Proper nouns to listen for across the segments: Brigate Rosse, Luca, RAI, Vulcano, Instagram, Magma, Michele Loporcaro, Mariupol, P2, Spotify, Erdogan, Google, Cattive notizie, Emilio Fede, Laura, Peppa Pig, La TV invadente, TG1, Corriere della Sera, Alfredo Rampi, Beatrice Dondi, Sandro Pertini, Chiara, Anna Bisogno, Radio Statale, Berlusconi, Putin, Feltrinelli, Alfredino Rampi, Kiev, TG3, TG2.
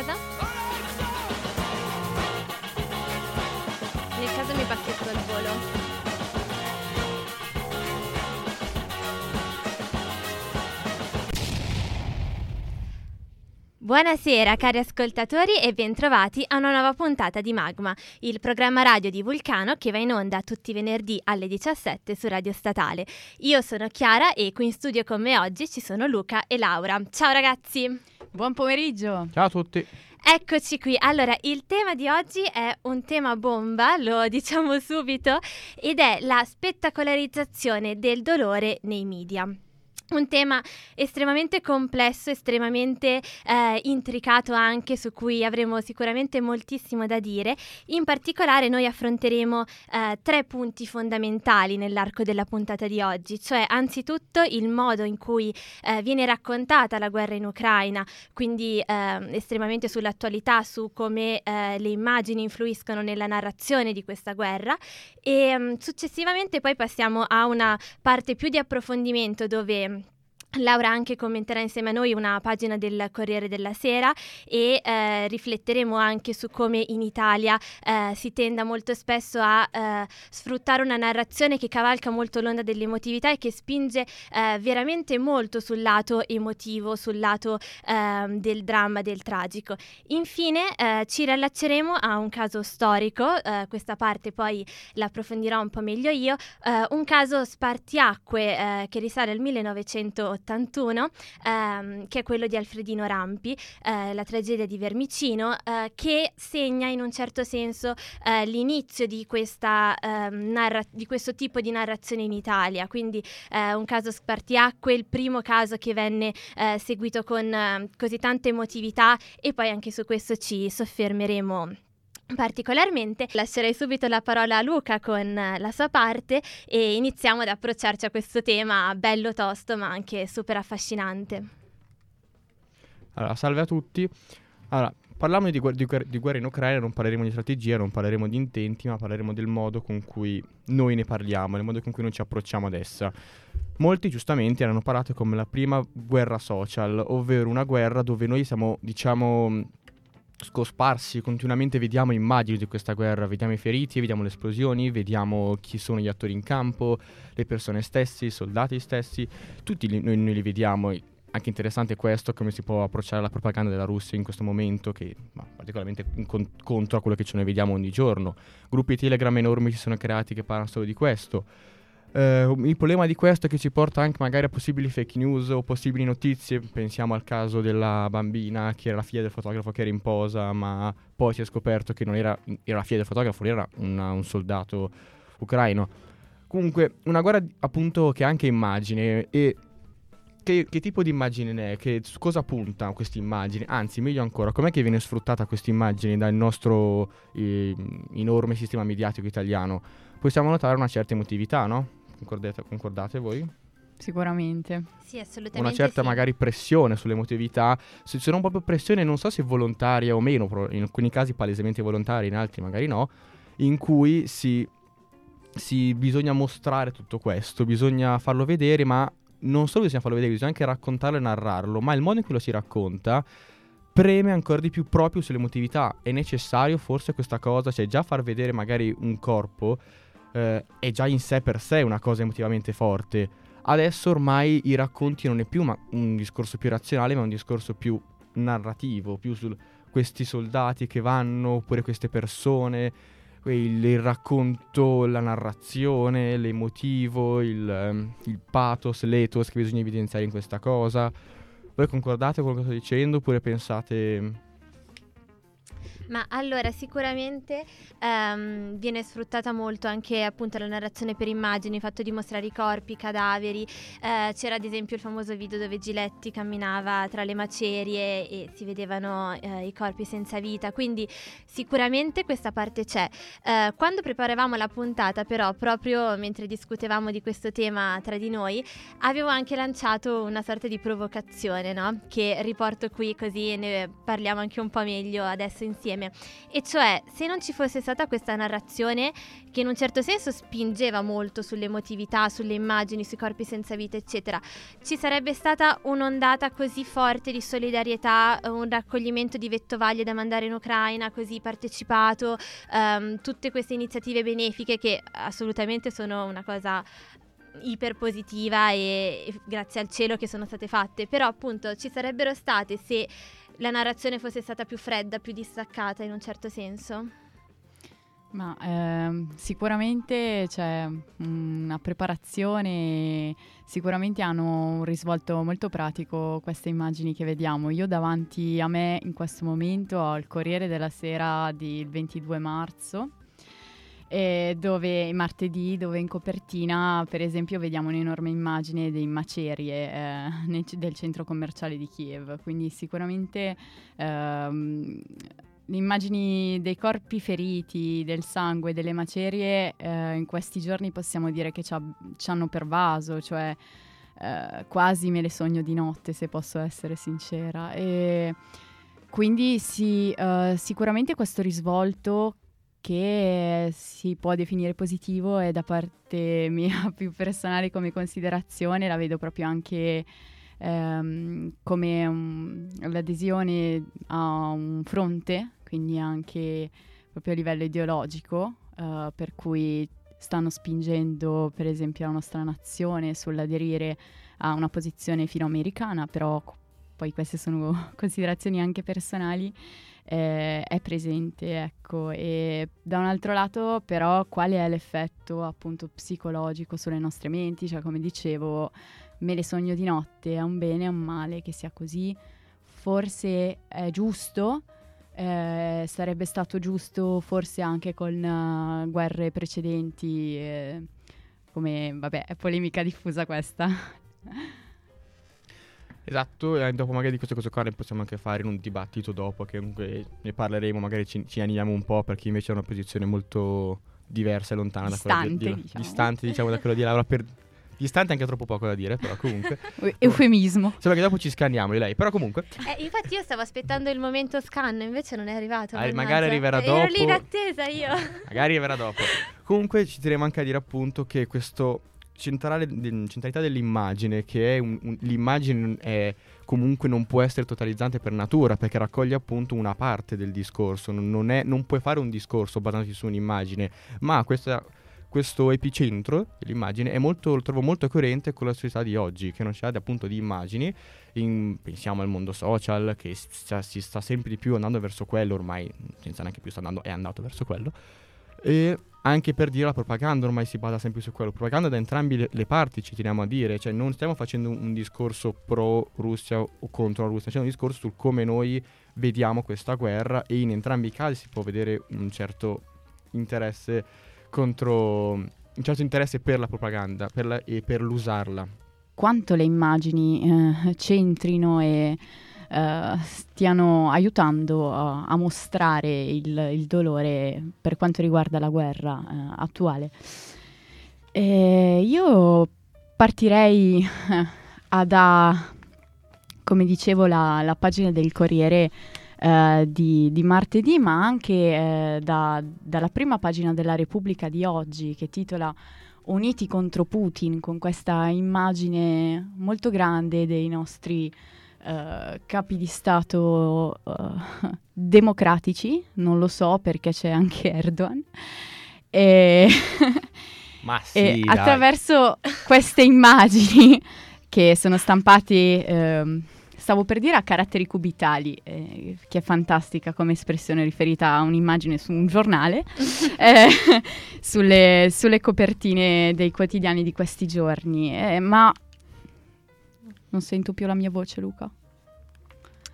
cosa? Nel caso mi pacchetto al volo. Buonasera cari ascoltatori e bentrovati a una nuova puntata di Magma, il programma radio di Vulcano che va in onda tutti i venerdì alle 17 su Radio Statale. Io sono Chiara e qui in studio con me oggi ci sono Luca e Laura. Ciao ragazzi! Buon pomeriggio! Ciao a tutti! Eccoci qui, allora il tema di oggi è un tema bomba, lo diciamo subito, ed è la spettacolarizzazione del dolore nei media. Un tema estremamente complesso, estremamente intricato anche, su cui avremo sicuramente moltissimo da dire. In particolare noi affronteremo tre punti fondamentali nell'arco della puntata di oggi, cioè anzitutto il modo in cui viene raccontata la guerra in Ucraina, quindi estremamente sull'attualità, su come le immagini influiscono nella narrazione di questa guerra, e successivamente poi passiamo a una parte più di approfondimento dove Laura anche commenterà insieme a noi una pagina del Corriere della Sera e rifletteremo anche su come in Italia si tenda molto spesso a sfruttare una narrazione che cavalca molto l'onda dell'emotività e che spinge veramente molto sul lato emotivo, sul lato del dramma, del tragico. Infine ci riallacceremo a un caso storico, questa parte poi l'approfondirò un po' meglio io, un caso spartiacque che risale al 1980, che è quello di Alfredino Rampi, la tragedia di Vermicino, che segna in un certo senso l'inizio di questa di questo tipo di narrazione in Italia, quindi un caso spartiacque, il primo caso che venne seguito con così tanta emotività, e poi anche su questo ci soffermeremo particolarmente. Lascerei subito la parola a Luca con la sua parte e iniziamo ad approcciarci a questo tema bello tosto ma anche super affascinante. Allora, salve a tutti. Allora, parliamo di guerra in Ucraina, non parleremo di strategia, non parleremo di intenti, ma parleremo del modo con cui noi ne parliamo, del modo con cui noi ci approcciamo ad essa. Molti giustamente l'hanno parlato come la prima guerra social, ovvero una guerra dove noi siamo, diciamo, scosparsi continuamente, vediamo immagini di questa guerra, vediamo i feriti, vediamo le esplosioni, vediamo chi sono gli attori in campo, le persone stesse, i soldati stessi, tutti noi li vediamo. Anche interessante questo, come si può approcciare la propaganda della Russia in questo momento, che ma, particolarmente contro a quello che noi vediamo ogni giorno. Gruppi Telegram enormi si sono creati che parlano solo di questo. Il problema di questo è che ci porta anche magari a possibili fake news o possibili notizie. Pensiamo al caso della bambina che era la figlia del fotografo che era in posa, ma poi si è scoperto che non era la figlia del fotografo, era un soldato ucraino. Comunque una guerra appunto che ha anche immagine, e che tipo di immagine ne è? Su cosa punta questa immagine? Anzi, meglio ancora, com'è che viene sfruttata questa immagine dal nostro enorme sistema mediatico italiano? Possiamo notare una certa emotività, no? Concordate voi? Sicuramente. Sì, assolutamente. Una certa magari pressione sull'emotività, se non proprio pressione, non so se volontaria o meno, in alcuni casi palesemente volontaria, in altri magari no, in cui si bisogna mostrare tutto questo, bisogna farlo vedere, ma non solo bisogna farlo vedere, bisogna anche raccontarlo e narrarlo, ma il modo in cui lo si racconta preme ancora di più proprio sull'emotività. È necessario forse questa cosa, cioè già far vedere magari un corpo è già in sé per sé una cosa emotivamente forte. Adesso ormai i racconti non è più un discorso più razionale, ma un discorso più narrativo, più su questi soldati che vanno, oppure queste persone, il racconto, la narrazione, l'emotivo, il pathos, l'ethos che bisogna evidenziare in questa cosa. Voi concordate con quello che sto dicendo oppure pensate? Ma allora sicuramente viene sfruttata molto anche appunto la narrazione per immagini, il fatto di mostrare i corpi, i cadaveri. C'era ad esempio il famoso video dove Giletti camminava tra le macerie e si vedevano i corpi senza vita, quindi sicuramente questa parte c'è. Quando preparavamo la puntata però, proprio mentre discutevamo di questo tema tra di noi, avevo anche lanciato una sorta di provocazione, no? Che riporto qui così ne parliamo anche un po' meglio adesso insieme. insieme. E cioè, se non ci fosse stata questa narrazione che in un certo senso spingeva molto sull'emotività, sulle immagini, sui corpi senza vita, eccetera, ci sarebbe stata un'ondata così forte di solidarietà, un raccoglimento di vettovaglie da mandare in Ucraina così partecipato, tutte queste iniziative benefiche che assolutamente sono una cosa iperpositiva e grazie al cielo che sono state fatte, però appunto ci sarebbero state se la narrazione fosse stata più fredda, più distaccata in un certo senso. Ma sicuramente c'è una preparazione, sicuramente hanno un risvolto molto pratico queste immagini che vediamo. Io davanti a me in questo momento ho il Corriere della Sera del 22 marzo, dove martedì, dove in copertina per esempio vediamo un'enorme immagine dei macerie del centro commerciale di Kiev, quindi sicuramente le immagini dei corpi feriti, del sangue, delle macerie in questi giorni possiamo dire che ci hanno pervaso, cioè quasi me le sogno di notte, se posso essere sincera, e quindi sì, sicuramente questo risvolto che si può definire positivo e da parte mia più personale come considerazione la vedo proprio anche come l'adesione a un fronte, quindi anche proprio a livello ideologico, per cui stanno spingendo per esempio la nostra nazione sull'aderire a una posizione filoamericana, però poi queste sono considerazioni anche personali, è presente, ecco. E da un altro lato però qual è l'effetto appunto psicologico sulle nostre menti, cioè come dicevo me le sogno di notte, è un bene, è un male che sia così, forse è giusto, sarebbe stato giusto forse anche con guerre precedenti, come vabbè è polemica diffusa questa. Esatto, e dopo magari di queste cose qua ne possiamo anche fare in un dibattito dopo, che comunque ne parleremo, magari ci animiamo un po', perché invece è una posizione molto diversa e lontana, distante da quella di Laura, per distante anche troppo poco da dire, però comunque eufemismo, sembra che dopo ci scanniamo di lei, però comunque infatti io stavo aspettando il momento scanno, invece non è arrivato, magari arriverà dopo, ero lì in attesa io magari arriverà dopo. Comunque ci diremo anche a dire appunto che questo centralità dell'immagine, che è l'immagine è comunque non può essere totalizzante per natura, perché raccoglie appunto una parte del discorso, non puoi fare un discorso basato su un'immagine, ma questo epicentro dell'immagine lo trovo molto coerente con la società di oggi, che non si ha appunto di immagini, pensiamo al mondo social che si sta sempre di più andando verso quello, ormai senza neanche più sta andando, è andato verso quello, e anche per dire la propaganda ormai si basa sempre su quello, propaganda da entrambi le parti, ci teniamo a dire, cioè non stiamo facendo un discorso pro Russia o contro la Russia, c'è un discorso sul come noi vediamo questa guerra, e in entrambi i casi si può vedere un certo interesse per la propaganda e per l'usarla. Quanto le immagini centrino e stiano aiutando a mostrare il dolore per quanto riguarda la guerra attuale. Io partirei da, come dicevo, la pagina del Corriere di martedì, ma anche dalla prima pagina della Repubblica di oggi, che titola "Uniti contro Putin", con questa immagine molto grande dei nostri capi di Stato democratici, non lo so perché c'è anche Erdogan, e, ma sì, e attraverso queste immagini che sono stampate, stavo per dire a caratteri cubitali, che è fantastica come espressione riferita a un'immagine su un giornale, sulle copertine dei quotidiani di questi giorni, ma non sento più la mia voce, Luca.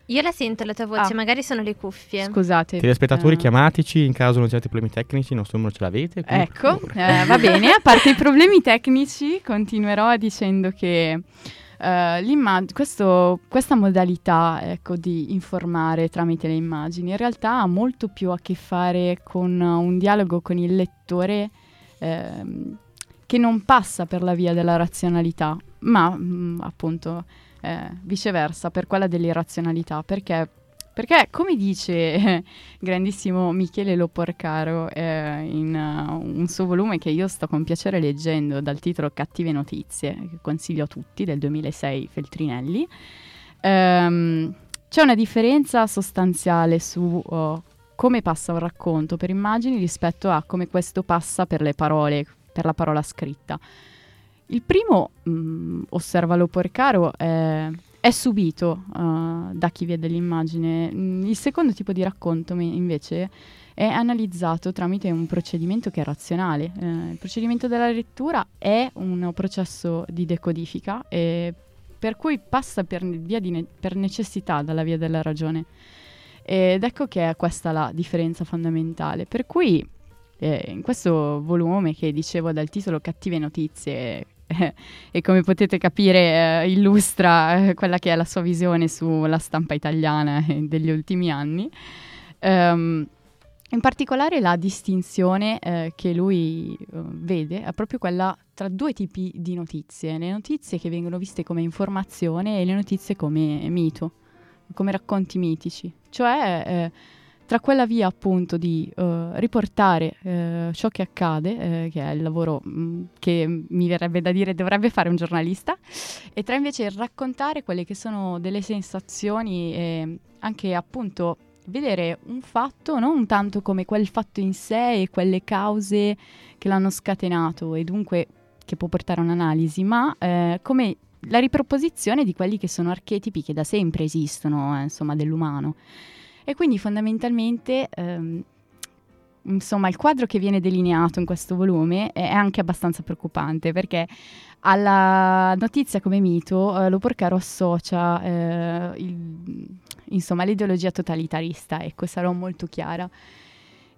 Io la sento la tua voce, magari sono le cuffie. Scusate. Telespettatori, chiamatici in caso non siate problemi tecnici, non so, non ce l'avete. Ecco, va bene, a parte i problemi tecnici continuerò dicendo che questa modalità, ecco, di informare tramite le immagini in realtà ha molto più a che fare con un dialogo con il lettore che non passa per la via della razionalità, ma appunto viceversa per quella dell'irrazionalità, perché Perché, come dice grandissimo Michele Loporcaro in un suo volume che io sto con piacere leggendo dal titolo Cattive notizie, che consiglio a tutti, del 2006, Feltrinelli, c'è una differenza sostanziale su come passa un racconto per immagini rispetto a come questo passa per le parole, per la parola scritta. Il primo, osserva Loporcaro, è subito da chi vede l'immagine. Il secondo tipo di racconto invece è analizzato tramite un procedimento che è razionale. Il procedimento della lettura è un processo di decodifica, per cui passa per necessità dalla via della ragione. Ed ecco che è questa la differenza fondamentale. Per cui in questo volume che dicevo dal titolo Cattive notizie, e come potete capire illustra quella che è la sua visione sulla stampa italiana degli ultimi anni, in particolare la distinzione che lui vede è proprio quella tra due tipi di notizie: le notizie che vengono viste come informazione e le notizie come mito, come racconti mitici, cioè tra quella via appunto di riportare ciò che accade, che è il lavoro che mi verrebbe da dire dovrebbe fare un giornalista, e tra invece raccontare quelle che sono delle sensazioni, e anche appunto vedere un fatto non tanto come quel fatto in sé e quelle cause che l'hanno scatenato e dunque che può portare a un'analisi, ma come la riproposizione di quelli che sono archetipi che da sempre esistono, insomma, dell'umano. E quindi fondamentalmente, insomma, il quadro che viene delineato in questo volume è anche abbastanza preoccupante, perché alla notizia come mito Loporcaro associa l'ideologia totalitarista, ecco, sarò molto chiara,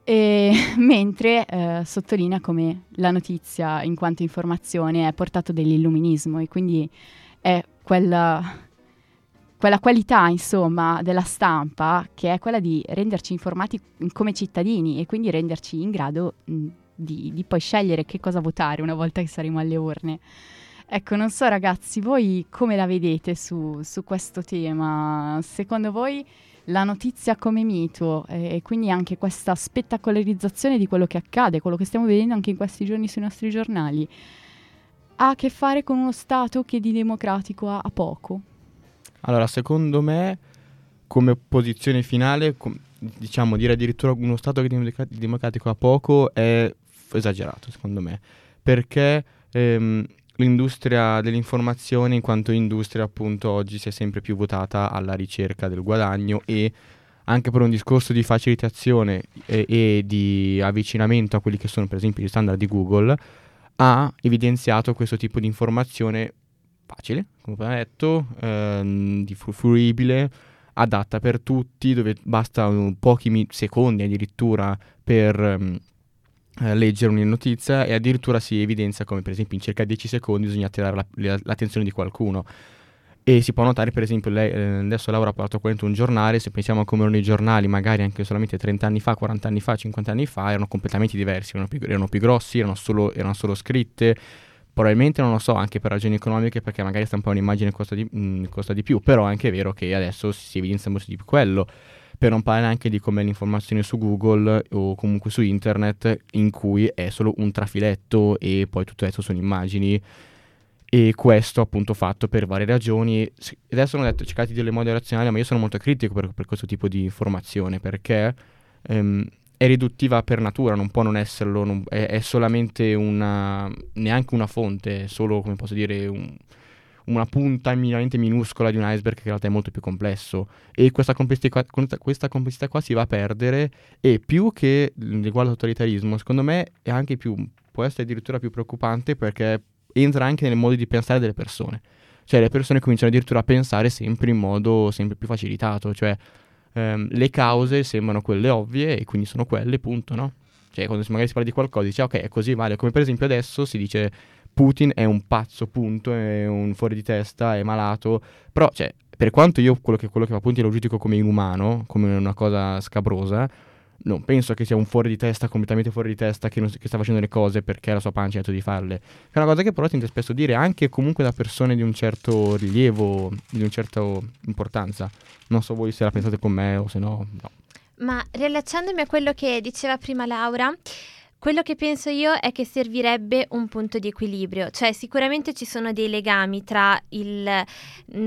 mentre sottolinea come la notizia in quanto informazione è portato dell'illuminismo, e quindi è quella qualità, insomma, della stampa che è quella di renderci informati come cittadini e quindi renderci in grado di poi scegliere che cosa votare una volta che saremo alle urne. Ecco, non so ragazzi, voi come la vedete su questo tema? Secondo voi la notizia come mito e quindi anche questa spettacolarizzazione di quello che accade, quello che stiamo vedendo anche in questi giorni sui nostri giornali, ha a che fare con uno Stato che di democratico ha poco? Allora, secondo me, come posizione finale, diciamo, dire addirittura uno Stato che di democratico ha poco è esagerato, secondo me, perché l'industria dell'informazione, in quanto industria, appunto, oggi si è sempre più votata alla ricerca del guadagno, e anche per un discorso di facilitazione e di avvicinamento a quelli che sono, per esempio, gli standard di Google, ha evidenziato questo tipo di informazione facile, come abbiamo detto, fruibile, adatta per tutti, dove basta pochi secondi addirittura per leggere una notizia, e addirittura si evidenzia come, per esempio, in circa 10 secondi bisogna attirare l'attenzione di qualcuno. E si può notare, per esempio, lei, adesso Laura ha parlato di un giornale, se pensiamo a come erano i giornali magari anche solamente 30 anni fa, 40 anni fa, 50 anni fa, erano completamente diversi, erano più grossi, erano solo scritte. Probabilmente, non lo so, anche per ragioni economiche, perché magari stampare un'immagine costa di più, però è anche vero che adesso si evidenzia molto di più quello, per non parlare anche di come l'informazione su Google o comunque su internet, in cui è solo un trafiletto e poi tutto il resto sono immagini, e questo appunto fatto per varie ragioni. Adesso hanno detto, cercate di dirlo in modo razionale, ma io sono molto critico per questo tipo di informazione, perché è riduttiva per natura, non può non esserlo, è solamente neanche una fonte, è solo, come posso dire, una punta minimamente minuscola di un iceberg che in realtà è molto più complesso, e questa complessità qua si va a perdere, e più che riguardo al totalitarismo, secondo me è anche può essere addirittura più preoccupante, perché entra anche nel modo di pensare delle persone, cioè le persone cominciano addirittura a pensare sempre in modo sempre più facilitato, cioè le cause sembrano quelle ovvie e quindi sono quelle, punto, no? Cioè quando magari si parla di qualcosa dice ok, è così, vale, come per esempio adesso si dice Putin è un pazzo, punto, è un fuori di testa, è malato, però cioè, per quanto io quello che fa Putin lo giudico come inumano, come una cosa scabrosa, non penso che sia un fuori di testa, completamente fuori di testa, che sta facendo le cose perché la sua pancia ha detto di farle. È una cosa che però tende spesso a dire anche comunque da persone di un certo rilievo, di una certa importanza. Non so voi se la pensate con me o se no, no. Ma riallacciandomi a quello che diceva prima Laura, quello che penso io è che servirebbe un punto di equilibrio, cioè sicuramente ci sono dei legami tra il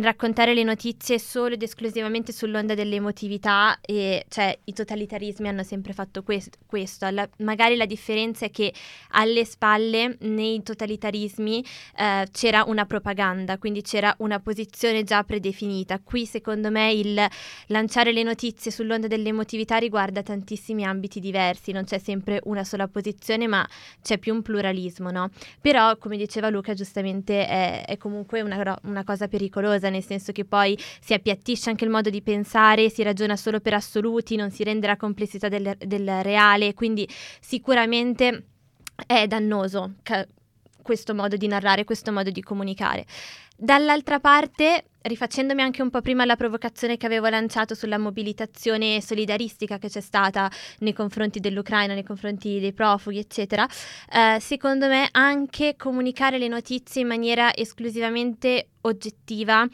raccontare le notizie solo ed esclusivamente sull'onda dell'emotività, e cioè i totalitarismi hanno sempre fatto questo. Magari la differenza è che alle spalle nei totalitarismi c'era una propaganda, quindi c'era una posizione già predefinita. Qui secondo me il lanciare le notizie sull'onda dell'emotività riguarda tantissimi ambiti diversi, non c'è sempre una sola posizione, ma c'è più un pluralismo, no? Però, come diceva Luca, giustamente è comunque una cosa pericolosa, nel senso che poi si appiattisce anche il modo di pensare, si ragiona solo per assoluti, non si rende la complessità del reale, quindi sicuramente è dannoso questo modo di narrare, questo modo di comunicare. Dall'altra parte, rifacendomi anche un po' prima alla provocazione che avevo lanciato sulla mobilitazione solidaristica che c'è stata nei confronti dell'Ucraina, nei confronti dei profughi, eccetera, secondo me anche comunicare le notizie in maniera esclusivamente oggettiva,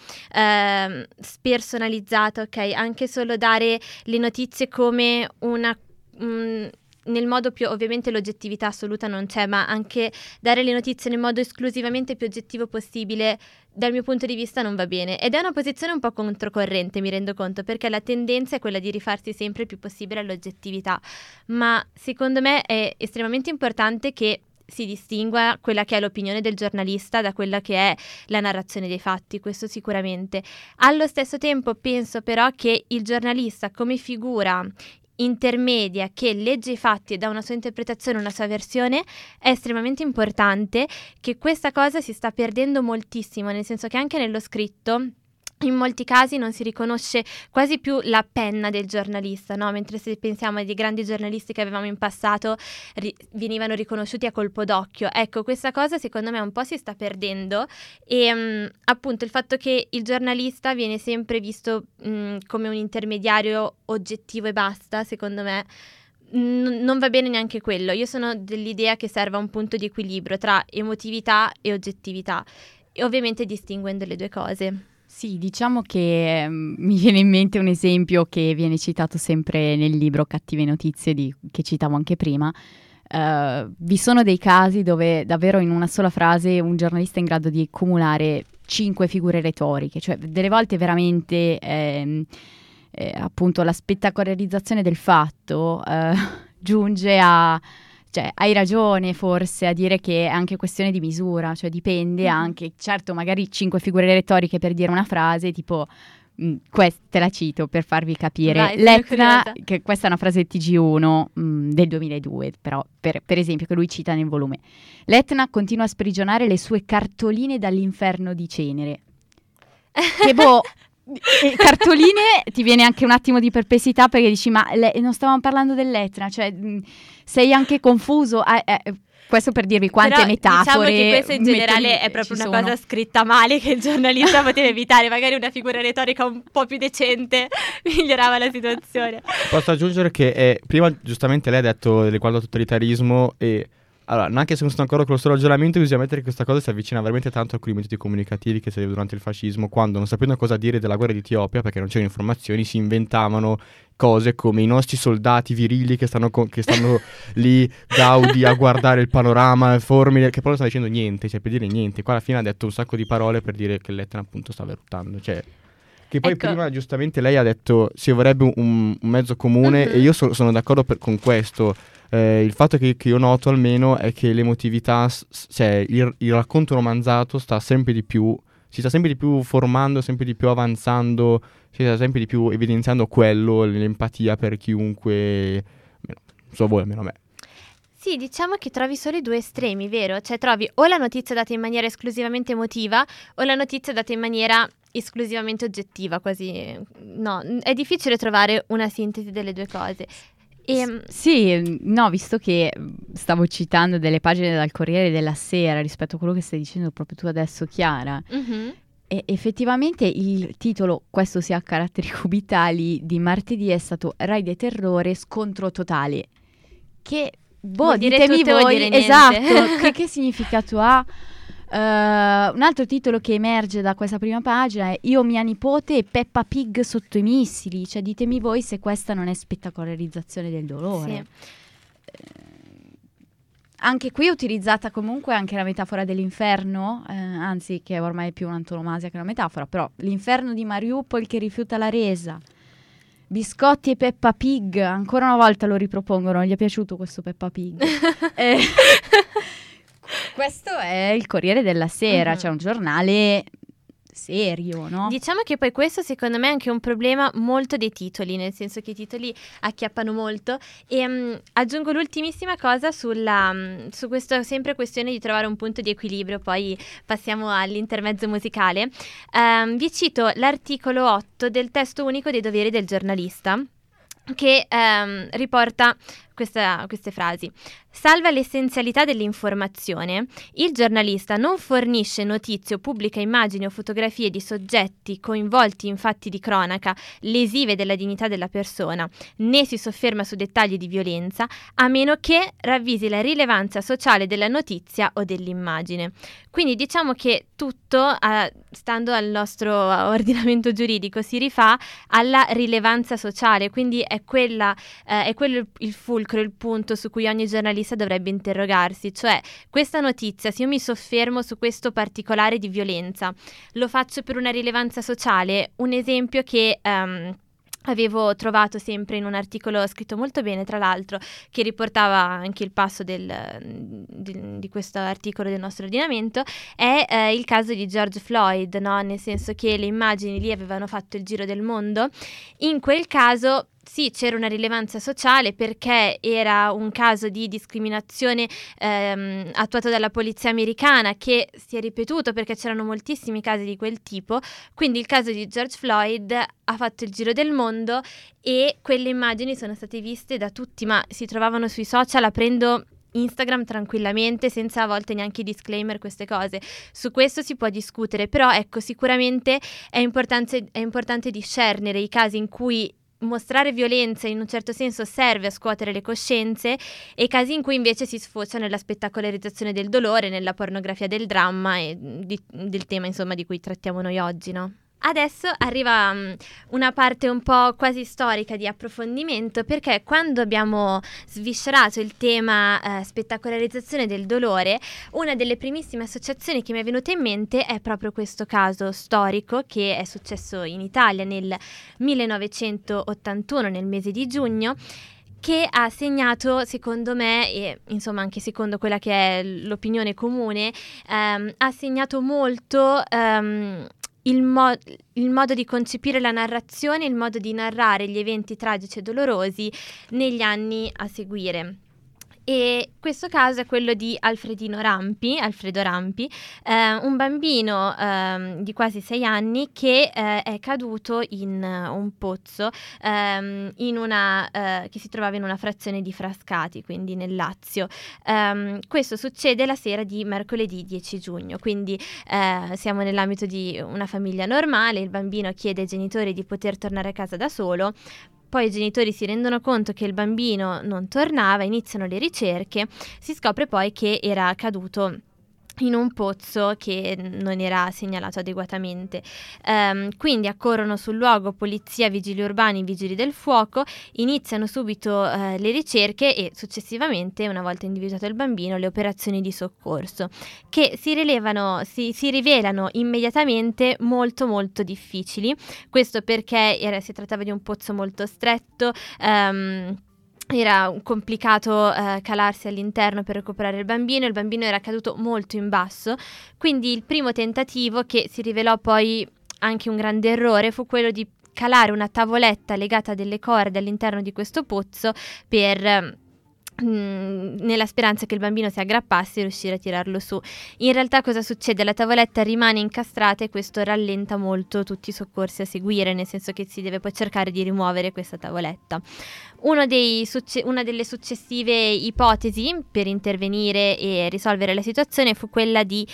spersonalizzata, ok? Anche solo dare le notizie come una... nel modo più, ovviamente l'oggettività assoluta non c'è, ma anche dare le notizie nel modo esclusivamente più oggettivo possibile, dal mio punto di vista non va bene, ed è una posizione un po' controcorrente, mi rendo conto, perché la tendenza è quella di rifarsi sempre il più possibile all'oggettività, ma secondo me è estremamente importante che si distingua quella che è l'opinione del giornalista da quella che è la narrazione dei fatti, questo sicuramente. Allo stesso tempo penso però che il giornalista come figura intermedia che legge i fatti e dà una sua interpretazione, una sua versione, è estremamente importante, che questa cosa si sta perdendo moltissimo, nel senso che anche nello scritto in molti casi non si riconosce quasi più la penna del giornalista, no? Mentre se pensiamo ai grandi giornalisti che avevamo in passato venivano riconosciuti a colpo d'occhio. Ecco, questa cosa secondo me un po' si sta perdendo e appunto il fatto che il giornalista viene sempre visto come un intermediario oggettivo e basta, secondo me non va bene neanche quello. Io sono dell'idea che serva un punto di equilibrio tra emotività e oggettività, e ovviamente distinguendo le due cose. Sì, diciamo che mi viene in mente un esempio che viene citato sempre nel libro Cattive notizie che citavo anche prima. Vi sono dei casi dove davvero in una sola frase un giornalista è in grado di cumulare 5 figure retoriche, cioè delle volte veramente appunto la spettacolarizzazione del fatto giunge a... Cioè, hai ragione forse a dire che è anche questione di misura, cioè dipende anche, certo magari 5 figure retoriche per dire una frase, tipo, questa te la cito per farvi capire. Vai, l'Etna, che questa è una frase del TG1 del 2002, però per esempio, che lui cita nel volume. L'Etna continua a sprigionare le sue cartoline dall'inferno di cenere. Che boh... cartoline, ti viene anche un attimo di perplessità perché dici ma non stavamo parlando dell'Etna, cioè sei anche confuso, questo per dirvi quante però, metafore. Diciamo che questo in generale è proprio una cosa scritta male che il giornalista poteva evitare, magari una figura retorica un po' più decente migliorava la situazione. Posso aggiungere che prima giustamente lei ha detto riguardo al totalitarismo, e allora, neanche se non sono d'accordo con lo stesso ragionamento, bisogna mettere che questa cosa si avvicina veramente tanto a alcuni metodi comunicativi che si avevano durante il fascismo, quando non sapendo cosa dire della guerra d'Etiopia, perché non c'erano informazioni, si inventavano cose come i nostri soldati virili che stanno lì gaudi a guardare il panorama, formule, che poi non stanno dicendo niente, cioè per dire niente. Qua alla fine ha detto un sacco di parole per dire che l'Etna appunto stava eruttando, cioè... Che poi ecco. Prima giustamente lei ha detto si vorrebbe un mezzo comune, e io sono d'accordo con questo. Il fatto che io noto almeno è che l'emotività, cioè il racconto romanzato si sta sempre di più formando, sempre di più avanzando, si sta sempre di più evidenziando quello, l'empatia per chiunque, non so voi, almeno a me. Sì, diciamo che trovi solo i due estremi, vero? Cioè trovi o la notizia data in maniera esclusivamente emotiva o la notizia data in maniera esclusivamente oggettiva, quasi no, è difficile trovare una sintesi delle due cose. Sì, no, visto che stavo citando delle pagine dal Corriere della Sera rispetto a quello che stai dicendo proprio tu adesso, Chiara, E effettivamente il titolo, questo sia a caratteri cubitali, di martedì è stato "Rai dei terrore, scontro totale", che ditemi voi, esatto, che significato ha. Un altro titolo che emerge da questa prima pagina è "Io, mia nipote e Peppa Pig sotto i missili", cioè ditemi voi se questa non è spettacolarizzazione del dolore. Sì. Anche qui è utilizzata comunque anche la metafora dell'inferno, anzi che è ormai più un'antonomasia che una metafora, però l'inferno di Mariupol che rifiuta la resa, biscotti e Peppa Pig, ancora una volta lo ripropongono, gli è piaciuto questo Peppa Pig. Questo è il Corriere della Sera, cioè un giornale serio, no? Diciamo che poi questo secondo me è anche un problema molto dei titoli, nel senso che i titoli acchiappano molto. E aggiungo l'ultimissima cosa su questa sempre questione di trovare un punto di equilibrio, poi passiamo all'intermezzo musicale. Vi cito l'articolo 8 del testo unico dei doveri del giornalista, che riporta queste frasi. Salva l'essenzialità dell'informazione, il giornalista non fornisce notizie o pubblica immagini o fotografie di soggetti coinvolti in fatti di cronaca lesive della dignità della persona, né si sofferma su dettagli di violenza, a meno che ravvisi la rilevanza sociale della notizia o dell'immagine. Quindi diciamo che tutto, stando al nostro ordinamento giuridico, si rifà alla rilevanza sociale, quindi è quello il fulcro, il punto su cui ogni giornalista dovrebbe interrogarsi, cioè questa notizia, se io mi soffermo su questo particolare di violenza, lo faccio per una rilevanza sociale. Un esempio che avevo trovato sempre in un articolo scritto molto bene, tra l'altro, che riportava anche il passo di questo articolo del nostro ordinamento, è il caso di George Floyd, no? Nel senso che le immagini lì avevano fatto il giro del mondo. In quel caso sì, c'era una rilevanza sociale perché era un caso di discriminazione attuato dalla polizia americana, che si è ripetuto perché c'erano moltissimi casi di quel tipo. Quindi il caso di George Floyd ha fatto il giro del mondo e quelle immagini sono state viste da tutti, ma si trovavano sui social, aprendo Instagram tranquillamente, senza a volte neanche disclaimer, queste cose. Su questo si può discutere, però ecco, sicuramente è importante discernere i casi in cui mostrare violenza in un certo senso serve a scuotere le coscienze e casi in cui invece si sfocia nella spettacolarizzazione del dolore, nella pornografia del dramma e del tema, insomma, di cui trattiamo noi oggi, no? Adesso arriva una parte un po' quasi storica di approfondimento, perché quando abbiamo sviscerato il tema spettacolarizzazione del dolore, una delle primissime associazioni che mi è venuta in mente è proprio questo caso storico che è successo in Italia nel 1981, nel mese di giugno, che ha segnato, secondo me, e insomma anche secondo quella che è l'opinione comune, ha segnato molto il modo di concepire la narrazione, il modo di narrare gli eventi tragici e dolorosi negli anni a seguire. E questo caso è quello di Alfredo Rampi, un bambino di quasi 6 anni che è caduto in un pozzo che si trovava in una frazione di Frascati, quindi nel Lazio. Questo succede la sera di mercoledì 10 giugno, quindi siamo nell'ambito di una famiglia normale. Il bambino chiede ai genitori di poter tornare a casa da solo. Poi i genitori si rendono conto che il bambino non tornava, iniziano le ricerche, si scopre poi che era caduto in un pozzo che non era segnalato adeguatamente. Quindi accorrono sul luogo polizia, vigili urbani, vigili del fuoco, iniziano subito le ricerche e successivamente, una volta individuato il bambino, le operazioni di soccorso, che si rivelano immediatamente molto molto difficili. Questo perché si trattava di un pozzo molto stretto, era complicato calarsi all'interno per recuperare il bambino era caduto molto in basso. Quindi il primo tentativo, che si rivelò poi anche un grande errore, fu quello di calare una tavoletta legata a delle corde all'interno di questo pozzo per nella speranza che il bambino si aggrappasse e riuscire a tirarlo su. In realtà cosa succede? La tavoletta rimane incastrata e questo rallenta molto tutti i soccorsi a seguire, nel senso che si deve poi cercare di rimuovere questa tavoletta. Una delle successive ipotesi per intervenire e risolvere la situazione fu quella di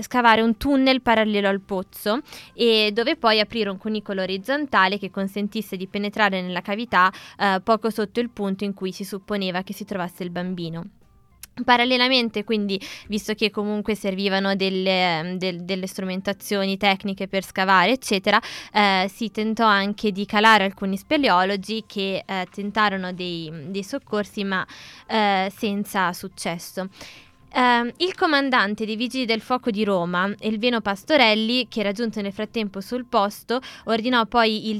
scavare un tunnel parallelo al pozzo, e dove poi aprire un cunicolo orizzontale che consentisse di penetrare nella cavità poco sotto il punto in cui si supponeva che si trovasse il bambino. Parallelamente, quindi, visto che comunque servivano delle strumentazioni tecniche per scavare eccetera, si tentò anche di calare alcuni speleologi che tentarono dei soccorsi, ma senza successo. Il comandante dei Vigili del Fuoco di Roma, Elveno Pastorelli, che era giunto nel frattempo sul posto, ordinò poi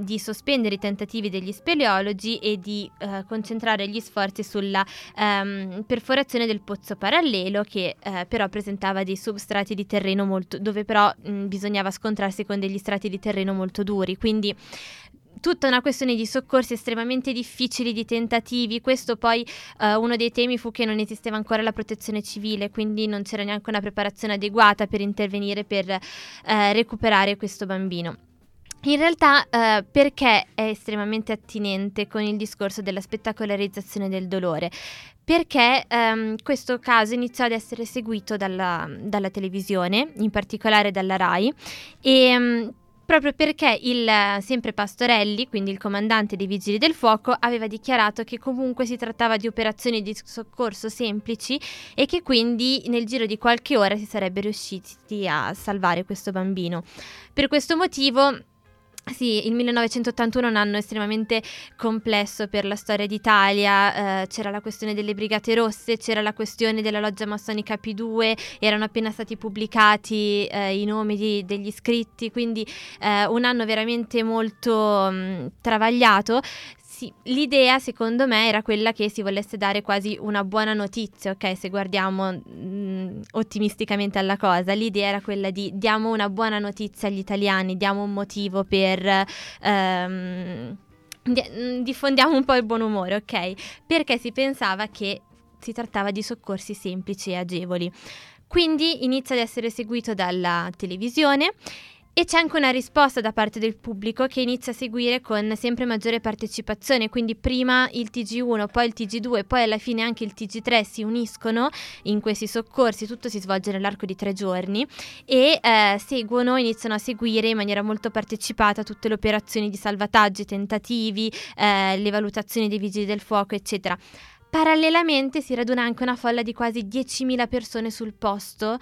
di sospendere i tentativi degli speleologi e di concentrare gli sforzi sulla perforazione del pozzo parallelo, che però presentava dei substrati di terreno molto, dove però bisognava scontrarsi con degli strati di terreno molto duri, quindi tutta una questione di soccorsi estremamente difficili, di tentativi. Questo poi uno dei temi fu che non esisteva ancora la protezione civile, quindi non c'era neanche una preparazione adeguata per intervenire per recuperare questo bambino. In realtà perché è estremamente attinente con il discorso della spettacolarizzazione del dolore? Perché questo caso iniziò ad essere seguito dalla televisione, in particolare dalla RAI, e proprio perché sempre Pastorelli, quindi il comandante dei Vigili del Fuoco, aveva dichiarato che comunque si trattava di operazioni di soccorso semplici e che quindi nel giro di qualche ora si sarebbe riusciti a salvare questo bambino. Per questo motivo, sì, il 1981 è un anno estremamente complesso per la storia d'Italia, c'era la questione delle Brigate Rosse, c'era la questione della loggia massonica P2, erano appena stati pubblicati i nomi degli iscritti, quindi un anno veramente molto travagliato. Sì, l'idea secondo me era quella che si volesse dare quasi una buona notizia, ok? Se guardiamo ottimisticamente alla cosa, l'idea era quella di diamo una buona notizia agli italiani, diamo un motivo per diffondiamo un po' il buon umore, ok? Perché si pensava che si trattava di soccorsi semplici e agevoli. Quindi inizia ad essere seguito dalla televisione. E c'è anche una risposta da parte del pubblico che inizia a seguire con sempre maggiore partecipazione, quindi prima il TG1, poi il TG2, poi alla fine anche il TG3 si uniscono in questi soccorsi, tutto si svolge nell'arco di 3 giorni e iniziano a seguire in maniera molto partecipata tutte le operazioni di salvataggio, i tentativi, le valutazioni dei Vigili del Fuoco, eccetera. Parallelamente si raduna anche una folla di quasi 10.000 persone sul posto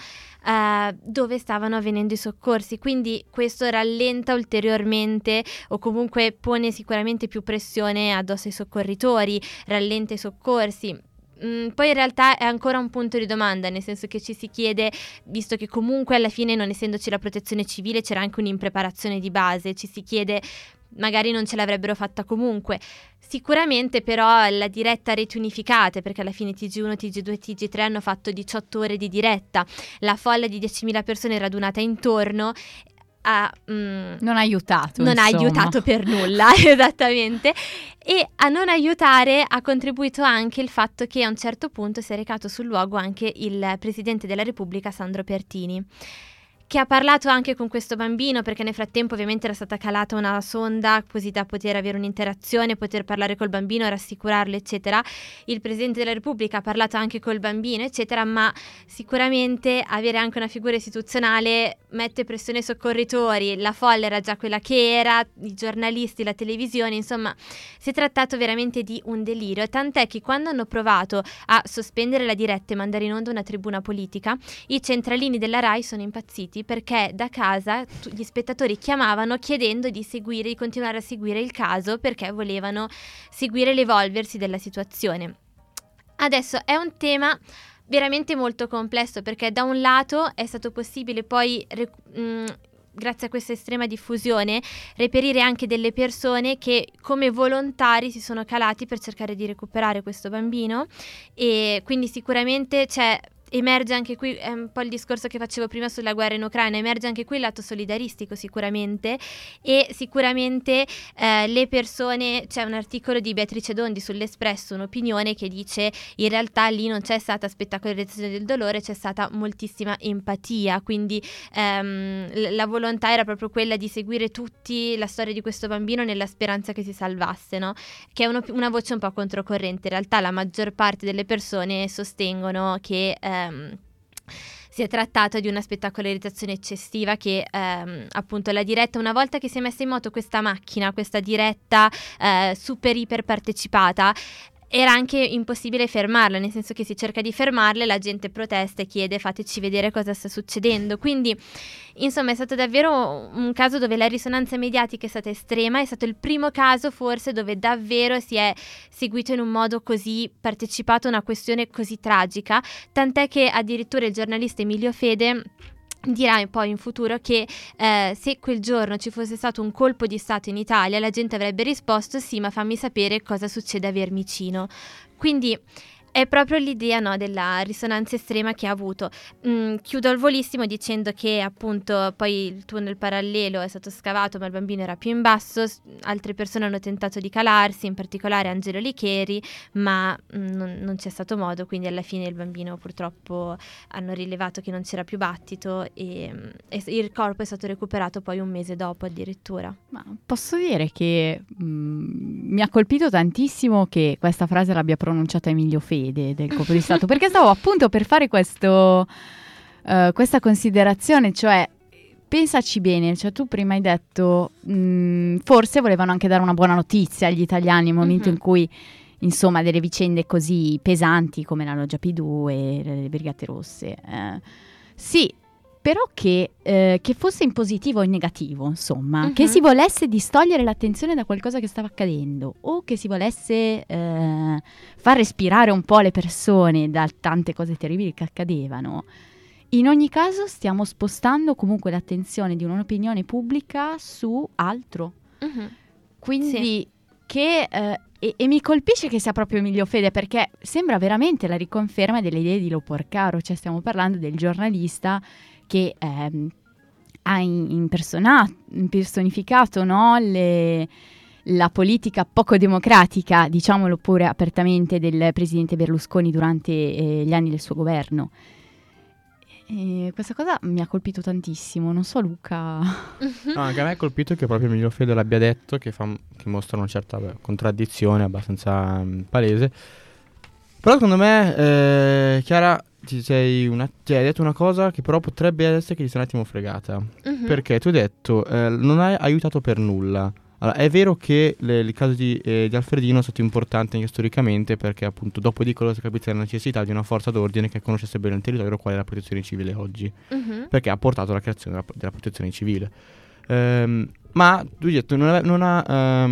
dove stavano avvenendo i soccorsi, quindi questo rallenta ulteriormente o comunque pone sicuramente più pressione addosso ai soccorritori, rallenta i soccorsi. Poi in realtà è ancora un punto di domanda, nel senso che ci si chiede, visto che comunque alla fine non essendoci la protezione civile c'era anche un'impreparazione di base, ci si chiede magari non ce l'avrebbero fatta comunque. Sicuramente però la diretta reti unificate, perché alla fine TG1, TG2, TG3 hanno fatto 18 ore di diretta, la folla di 10.000 persone radunata intorno non ha aiutato, non ha aiutato per nulla esattamente, e a non aiutare ha contribuito anche il fatto che a un certo punto si è recato sul luogo anche il Presidente della Repubblica Sandro Pertini, che ha parlato anche con questo bambino, perché nel frattempo ovviamente era stata calata una sonda così da poter avere un'interazione, poter parlare col bambino, rassicurarlo eccetera. Il Presidente della Repubblica ha parlato anche col bambino eccetera, ma sicuramente avere anche una figura istituzionale mette pressione ai soccorritori, la folla era già quella che era, i giornalisti, la televisione, insomma si è trattato veramente di un delirio, tant'è che quando hanno provato a sospendere la diretta e mandare in onda una tribuna politica, i centralini della RAI sono impazziti, perché da casa gli spettatori chiamavano chiedendo di continuare a seguire il caso, perché volevano seguire l'evolversi della situazione. Adesso è un tema veramente molto complesso, perché da un lato è stato possibile poi grazie a questa estrema diffusione reperire anche delle persone che come volontari si sono calati per cercare di recuperare questo bambino, e quindi sicuramente c'è Emerge anche qui, è un po' il discorso che facevo prima sulla guerra in Ucraina, emerge anche qui il lato solidaristico sicuramente, e sicuramente le persone, c'è un articolo di Beatrice Dondi sull'Espresso, un'opinione che dice in realtà lì non c'è stata spettacolarizzazione del dolore, c'è stata moltissima empatia, quindi la volontà era proprio quella di seguire tutti la storia di questo bambino nella speranza che si salvasse, no? Che è una voce un po' controcorrente, in realtà la maggior parte delle persone sostengono che si è trattato di una spettacolarizzazione eccessiva, che appunto la diretta, una volta che si è messa in moto questa macchina, questa diretta super iper partecipata, era anche impossibile fermarla, nel senso che si cerca di fermarla e la gente protesta e chiede fateci vedere cosa sta succedendo, quindi insomma è stato davvero un caso dove la risonanza mediatica è stata estrema, è stato il primo caso forse dove davvero si è seguito in un modo così partecipato una questione così tragica, tant'è che addirittura il giornalista Emilio Fede dirà poi in futuro che se quel giorno ci fosse stato un colpo di stato in Italia la gente avrebbe risposto sì, ma fammi sapere cosa succede a Vermicino. Quindi è proprio l'idea, no, della risonanza estrema che ha avuto. Chiudo al volissimo dicendo che appunto poi il tunnel parallelo è stato scavato ma il bambino era più in basso, altre persone hanno tentato di calarsi, in particolare Angelo Liccheri, ma non c'è stato modo, quindi alla fine il bambino purtroppo hanno rilevato che non c'era più battito e il corpo è stato recuperato poi un mese dopo addirittura. Ma posso dire che mi ha colpito tantissimo che questa frase l'abbia pronunciata Emilio Fede del colpo di stato, perché stavo appunto per fare questa considerazione, cioè pensaci bene, cioè tu prima hai detto forse volevano anche dare una buona notizia agli italiani nel momento in cui insomma delle vicende così pesanti come la loggia P2 e le Brigate Rosse, sì, però che fosse in positivo o in negativo, insomma, che si volesse distogliere l'attenzione da qualcosa che stava accadendo, o che si volesse far respirare un po' le persone da tante cose terribili che accadevano. In ogni caso stiamo spostando comunque l'attenzione di un'opinione pubblica su altro. Quindi sì. E mi colpisce che sia proprio Emilio Fede, perché sembra veramente la riconferma delle idee di Loporcaro, cioè stiamo parlando del giornalista che ha impersonificato, no, la politica poco democratica, diciamolo pure apertamente, del presidente Berlusconi durante gli anni del suo governo. E questa cosa mi ha colpito tantissimo, non so Luca. No, anche a me ha colpito che proprio Emilio Fede l'abbia detto, che mostra una certa contraddizione abbastanza palese. Però secondo me, Chiara, ti hai detto una cosa che però potrebbe essere che ti sei un attimo fregata, perché tu hai detto non hai aiutato per nulla. Allora, è vero che il caso di Alfredino è stato importante anche storicamente, perché appunto dopo di quello si è capita la necessità di una forza d'ordine che conoscesse bene il territorio, qual è la protezione civile oggi, perché ha portato alla creazione della protezione civile. Ma tu hai detto non ha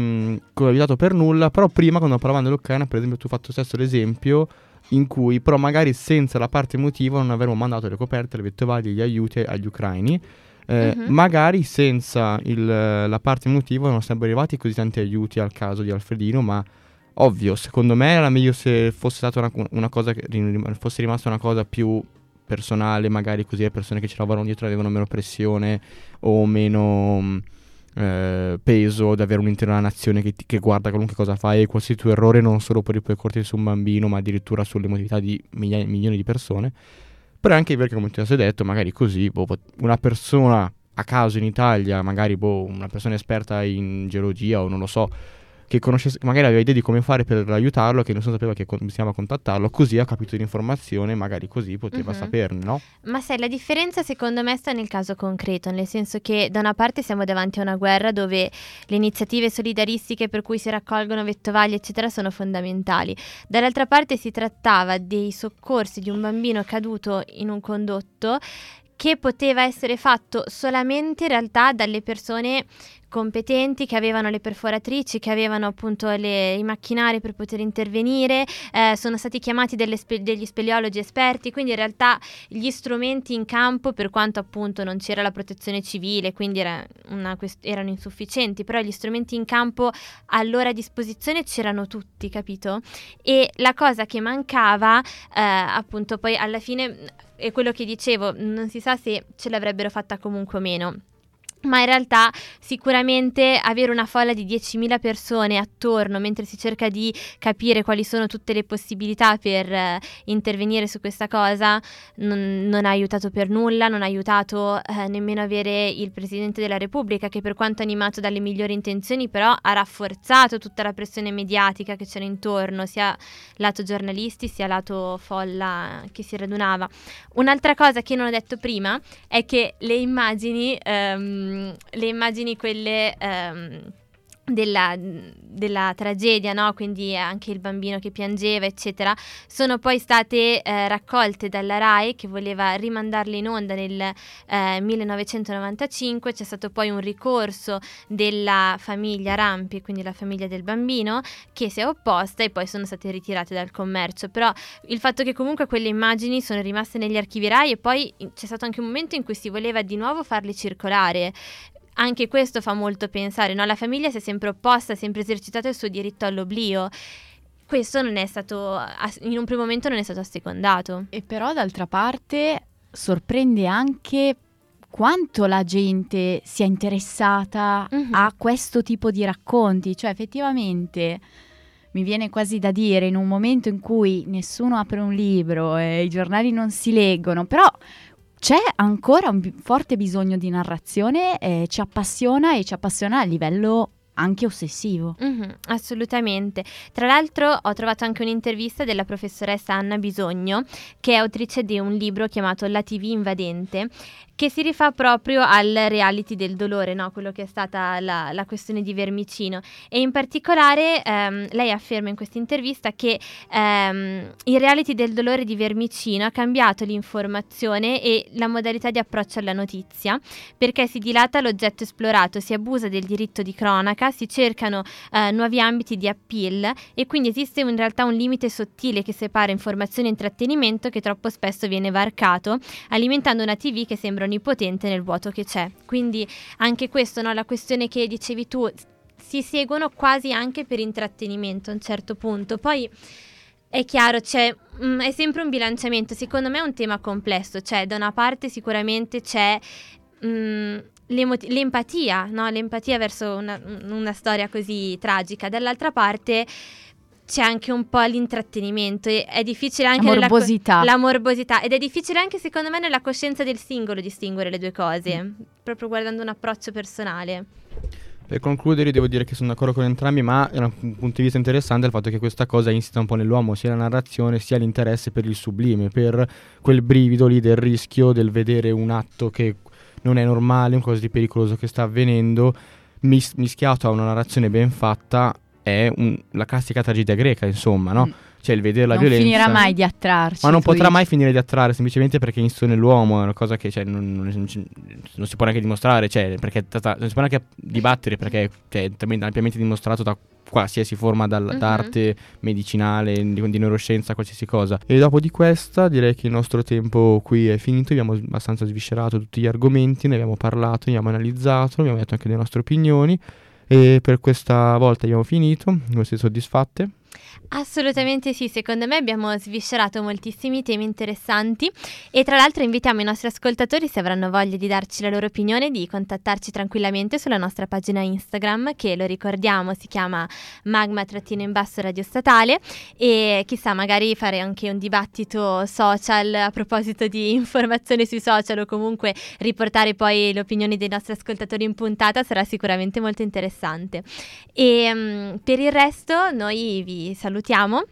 aiutato per nulla, però prima quando parlavamo dell'Ucraina per esempio tu hai fatto stesso l'esempio in cui però magari senza la parte emotiva non avremmo mandato le coperte, le vettovaglie, gli aiuti agli ucraini. Magari senza la parte emotiva non sarebbero arrivati così tanti aiuti al caso di Alfredino, ma ovvio, secondo me era meglio se fosse stata una cosa che fosse rimasta una cosa più personale, magari così le persone che ci lavoravano dietro avevano meno pressione o meno peso di avere un'intera nazione che guarda qualunque cosa fai e qualsiasi tuo errore non solo per i ripercorsi su un bambino, ma addirittura sull'emotività di milioni di persone. Però è anche perché, come ti sei detto, magari così una persona a caso in Italia, magari una persona esperta in geologia o non lo so, che conosce, magari aveva idea di come fare per aiutarlo, che nessuno sapeva che bisognava contattarlo, così ha capito l'informazione, magari così poteva saperne, no? Ma sai, la differenza secondo me sta nel caso concreto, nel senso che da una parte siamo davanti a una guerra dove le iniziative solidaristiche per cui si raccolgono vettovaglie eccetera sono fondamentali, dall'altra parte si trattava dei soccorsi di un bambino caduto in un condotto che poteva essere fatto solamente in realtà dalle persone competenti, che avevano le perforatrici, che avevano appunto i macchinari per poter intervenire, sono stati chiamati degli speleologi esperti, quindi in realtà gli strumenti in campo, per quanto appunto non c'era la protezione civile, quindi erano insufficienti, però gli strumenti in campo allora a disposizione c'erano tutti, capito? E la cosa che mancava, appunto poi alla fine è quello che dicevo, non si sa se ce l'avrebbero fatta comunque o meno. Ma in realtà sicuramente avere una folla di 10.000 persone attorno mentre si cerca di capire quali sono tutte le possibilità per intervenire su questa cosa non ha aiutato per nulla, non ha aiutato nemmeno avere il Presidente della Repubblica, che per quanto animato dalle migliori intenzioni però ha rafforzato tutta la pressione mediatica che c'era intorno, sia lato giornalisti sia lato folla che si radunava. Un'altra cosa che non ho detto prima è che le immagini quelle della tragedia, no? Quindi anche il bambino che piangeva eccetera, sono poi state raccolte dalla RAI, che voleva rimandarle in onda nel 1995. C'è stato poi un ricorso della famiglia Rampi, quindi la famiglia del bambino, che si è opposta, e poi sono state ritirate dal commercio. Però il fatto che comunque quelle immagini sono rimaste negli archivi RAI, e poi c'è stato anche un momento in cui si voleva di nuovo farle circolare. Anche questo fa molto pensare, no? La famiglia si è sempre opposta, ha sempre esercitato il suo diritto all'oblio. Questo non è stato, in un primo momento non è stato assecondato. E però d'altra parte sorprende anche quanto la gente sia interessata a questo tipo di racconti. Cioè effettivamente mi viene quasi da dire, in un momento in cui nessuno apre un libro e i giornali non si leggono, però c'è ancora un forte bisogno di narrazione, ci appassiona a livello anche ossessivo. Assolutamente. Tra l'altro ho trovato anche un'intervista della professoressa Anna Bisogno, che è autrice di un libro chiamato La TV invadente, che si rifà proprio al reality del dolore, no? Quello che è stata la questione di Vermicino. E in particolare lei afferma in questa intervista che il reality del dolore di Vermicino ha cambiato l'informazione e la modalità di approccio alla notizia, perché si dilata l'oggetto esplorato, si abusa del diritto di cronaca, si cercano nuovi ambiti di appeal, e quindi esiste in realtà un limite sottile che separa informazione e intrattenimento, che troppo spesso viene varcato, alimentando una TV che sembra onnipotente nel vuoto che c'è. Quindi anche questo, no? La questione che dicevi tu, si seguono quasi anche per intrattenimento a un certo punto. Poi è chiaro, è sempre un bilanciamento. Secondo me è un tema complesso, cioè da una parte sicuramente c'è l'empatia, no? L'empatia verso una storia così tragica. Dall'altra parte c'è anche un po' l'intrattenimento, e è difficile anche la morbosità, ed è difficile anche secondo me nella coscienza del singolo distinguere le due cose, proprio guardando un approccio personale. Per concludere, devo dire che sono d'accordo con entrambi, ma è un punto di vista interessante il fatto che questa cosa insita un po' nell'uomo, sia la narrazione sia l'interesse per il sublime, per quel brivido lì del rischio, del vedere un atto che non è normale, un cosa di pericoloso che sta avvenendo, mischiato a una narrazione ben fatta. È la classica tragedia greca, insomma, no? Cioè il vedere la violenza non finirà mai di attrarci, ma non potrà mai finire di attrarre, semplicemente perché inizio nell'uomo è una cosa che, cioè, non si può neanche dimostrare, cioè, perché non si può neanche dibattere, perché, cioè, è ampiamente dimostrato da qualsiasi forma d'arte medicinale, di neuroscienza, qualsiasi cosa. E dopo di questa direi che il nostro tempo qui è finito, abbiamo abbastanza sviscerato tutti gli argomenti, ne abbiamo parlato, ne abbiamo analizzato, abbiamo detto anche le nostre opinioni, e per questa volta abbiamo finito. Voi siete soddisfatte? Assolutamente sì, secondo me abbiamo sviscerato moltissimi temi interessanti, e tra l'altro invitiamo i nostri ascoltatori, se avranno voglia di darci la loro opinione, di contattarci tranquillamente sulla nostra pagina Instagram, che lo ricordiamo si chiama magma_radio_statale, e chissà, magari fare anche un dibattito social a proposito di informazione sui social, o comunque riportare poi le opinioni dei nostri ascoltatori in puntata, sarà sicuramente molto interessante. E per il resto noi vi salutiamo,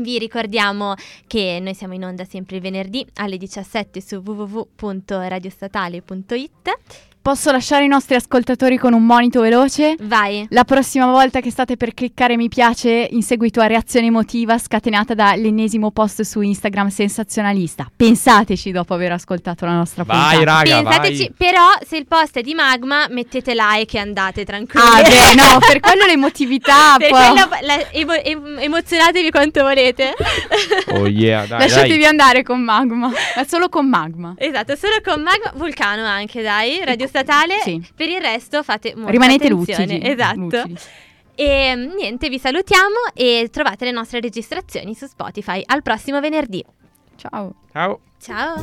vi ricordiamo che noi siamo in onda sempre il venerdì alle 17 su www.radiostatale.it, Posso lasciare i nostri ascoltatori con un monito veloce? Vai. La prossima volta che state per cliccare mi piace in seguito a reazione emotiva scatenata dall'ennesimo post su Instagram sensazionalista, pensateci dopo aver ascoltato la nostra puntata. Vai raga, pensateci, vai. Però se il post è di Magma mettete like e andate tranquilli. Ah beh, no, per quello l'emotività. Per quello emozionatevi quanto volete. Oh yeah, dai, lasciatevi dai andare con Magma. Ma solo con Magma. Esatto, solo con Magma. Vulcano anche, dai, Radio Statale, sì. Per il resto fate molta rimanete attenzione. Lucidi. Esatto. Lucidi. E niente, vi salutiamo e trovate le nostre registrazioni su Spotify. Al prossimo venerdì. Ciao. Ciao. Ciao.